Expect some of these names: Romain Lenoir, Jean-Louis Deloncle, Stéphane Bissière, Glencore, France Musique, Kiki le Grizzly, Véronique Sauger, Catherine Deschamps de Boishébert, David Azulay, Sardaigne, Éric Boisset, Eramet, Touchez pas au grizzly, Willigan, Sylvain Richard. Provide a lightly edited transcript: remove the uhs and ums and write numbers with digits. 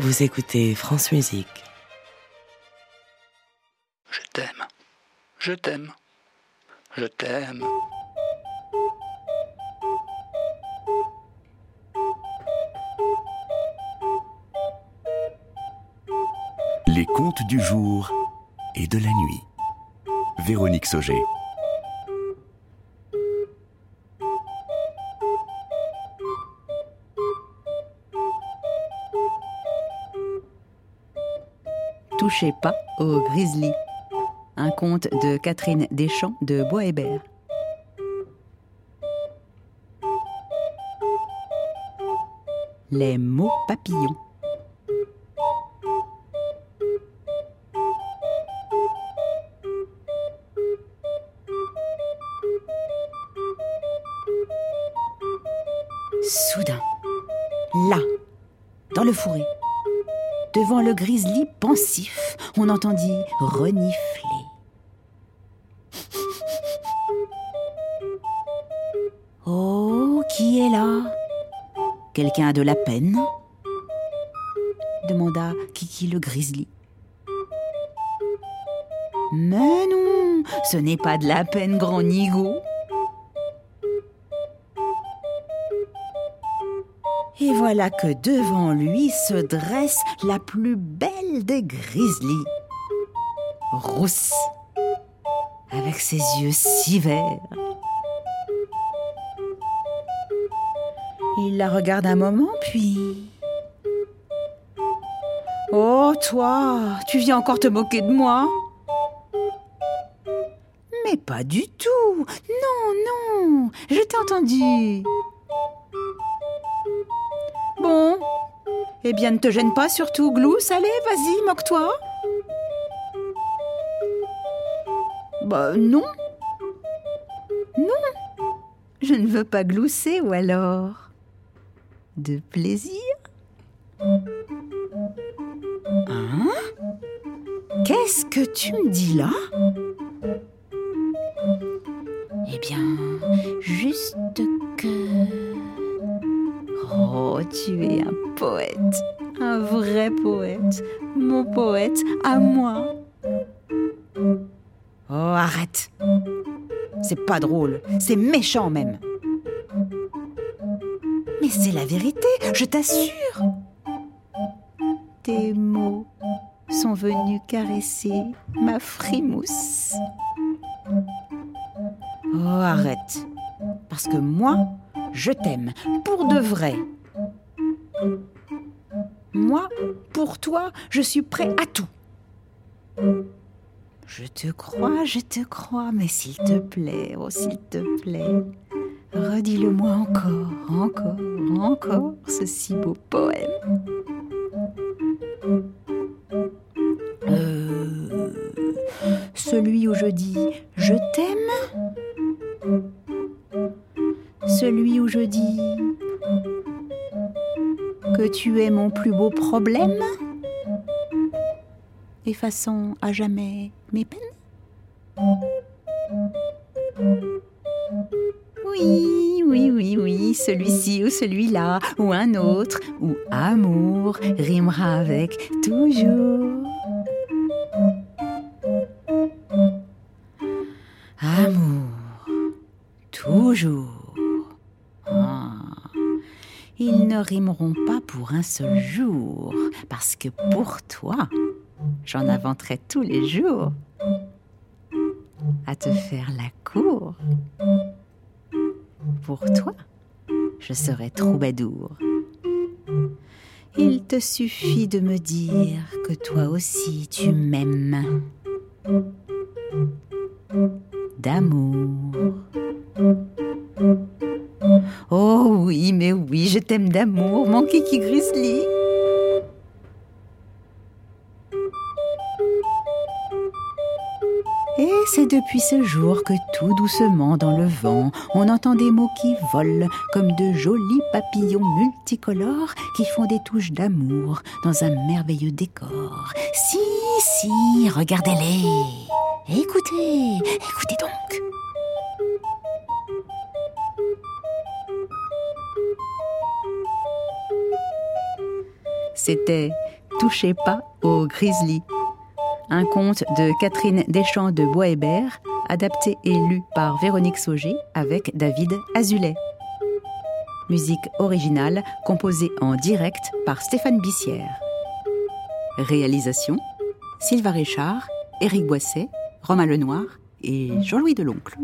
Vous écoutez France Musique. Je t'aime, je t'aime, je t'aime. Les contes du jour et de la nuit. Véronique Sauger. Touchez pas au grizzly. Un conte de Catherine Deschamps de Boishébert. Les mots papillons. Soudain, là, dans le fourré, devant le grizzly pensif, on entendit renifler. « Oh, qui est là ? Quelqu'un a de la peine ?» demanda Kiki le grizzly. « Mais non, ce n'est pas de la peine, grand nigo. » Et voilà que devant lui se dresse la plus belle des grizzlies, rousse, avec ses yeux si verts. Il la regarde un moment, puis... « Oh, toi, tu viens encore te moquer de moi ?» « Mais pas du tout. Non, non, je t'ai entendu. » Bon, eh bien ne te gêne pas surtout, glousse, allez, vas-y, moque-toi. Bah non, non, je ne veux pas glousser ou alors de plaisir. Hein ? Qu'est-ce que tu me dis là ? Eh bien, juste que... Oh, tu es un poète, un vrai poète, mon poète à moi. Oh, arrête. C'est pas drôle, c'est méchant même. Mais c'est la vérité, je t'assure. Tes mots sont venus caresser ma frimousse. Oh, arrête, parce que moi... Je t'aime, pour de vrai. Moi, pour toi, je suis prêt à tout. Je te crois, mais s'il te plaît, oh s'il te plaît, redis-le-moi encore, encore, encore, ce si beau poème. Celui où je dis « je t'aime » Celui où je dis que tu es mon plus beau problème, effaçant à jamais mes peines. Oui, oui, oui, oui, celui-ci ou celui-là, ou un autre, ou amour, rimera avec toujours. Amour, toujours. Ils ne rimeront pas pour un seul jour, parce que pour toi, j'en inventerai tous les jours à te faire la cour. Pour toi, je serai troubadour. Il te suffit de me dire que toi aussi tu m'aimes. D'amour. Oh oui, mais oui, je t'aime d'amour, mon Kiki Grizzly. Et c'est depuis ce jour que tout doucement dans le vent, on entend des mots qui volent comme de jolis papillons multicolores qui font des touches d'amour dans un merveilleux décor. Si, si, regardez-les. Écoutez, écoutez donc. c'était « Touchez pas au grizzly », un conte de Catherine Deschamps de Boishébert, adapté et lu par Véronique Sauger avec David Azulay. Musique originale composée en direct par Stéphane Bissière. Réalisation : Sylvain Richard, Éric Boisset, Romain Lenoir et Jean-Louis Deloncle.